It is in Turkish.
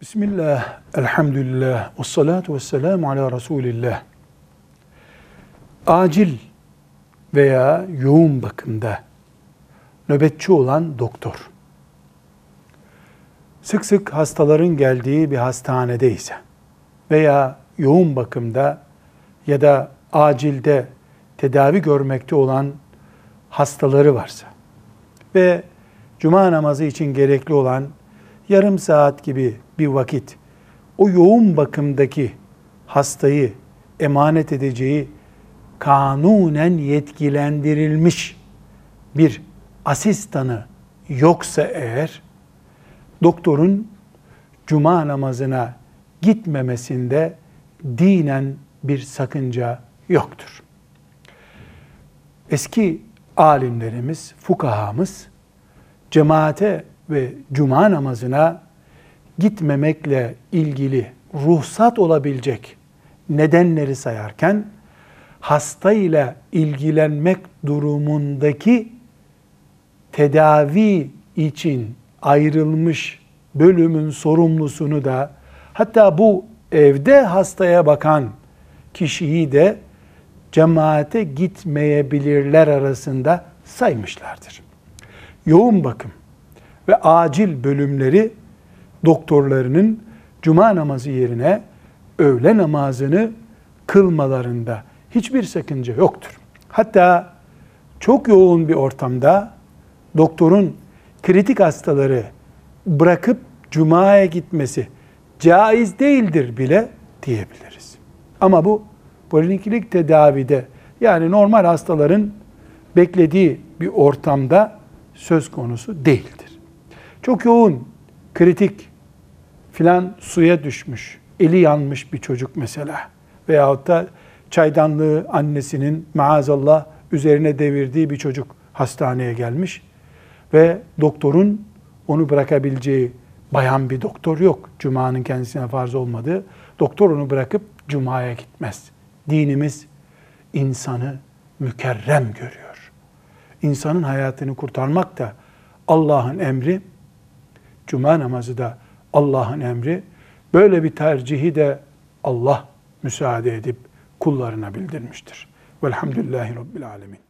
Bismillah, elhamdülillah, ve salatu ve selamu ala Resulillah. Acil veya yoğun bakımda nöbetçi olan doktor, sık sık hastaların geldiği bir hastanede ise veya yoğun bakımda ya da acilde tedavi görmekte olan hastaları varsa ve cuma namazı için gerekli olan yarım saat gibi bir vakit o yoğun bakımdaki hastayı emanet edeceği kanunen yetkilendirilmiş bir asistanı yoksa eğer, doktorun cuma namazına gitmemesinde dinen bir sakınca yoktur. Eski alimlerimiz, fukahamız cemaate ve cuma namazına gitmemekle ilgili ruhsat olabilecek nedenleri sayarken, hasta ile ilgilenmek durumundaki tedavi için ayrılmış bölümün sorumlusunu da, hatta bu evde hastaya bakan kişiyi de cemaate gitmeyebilirler arasında saymışlardır. Yoğun bakım ve acil bölümleri doktorlarının cuma namazı yerine öğle namazını kılmalarında hiçbir sakınca yoktur. Hatta çok yoğun bir ortamda doktorun kritik hastaları bırakıp cumaya gitmesi caiz değildir bile diyebiliriz. Ama bu poliklinik tedavide, yani normal hastaların beklediği bir ortamda söz konusu değildir. Çok yoğun, kritik, filan suya düşmüş, eli yanmış bir çocuk mesela veyahut da çaydanlığı annesinin maazallah üzerine devirdiği bir çocuk hastaneye gelmiş ve doktorun onu bırakabileceği, bayan bir doktor yok, cumanın kendisine farz olmadığı, doktor onu bırakıp cumaya gitmez. Dinimiz insanı mükerrem görüyor. İnsanın hayatını kurtarmak da Allah'ın emri, cuma namazı da Allah'ın emri, böyle bir tercihi de Allah müsaade edip kullarına bildirmiştir. Velhamdülillahi Rabbil Alemin.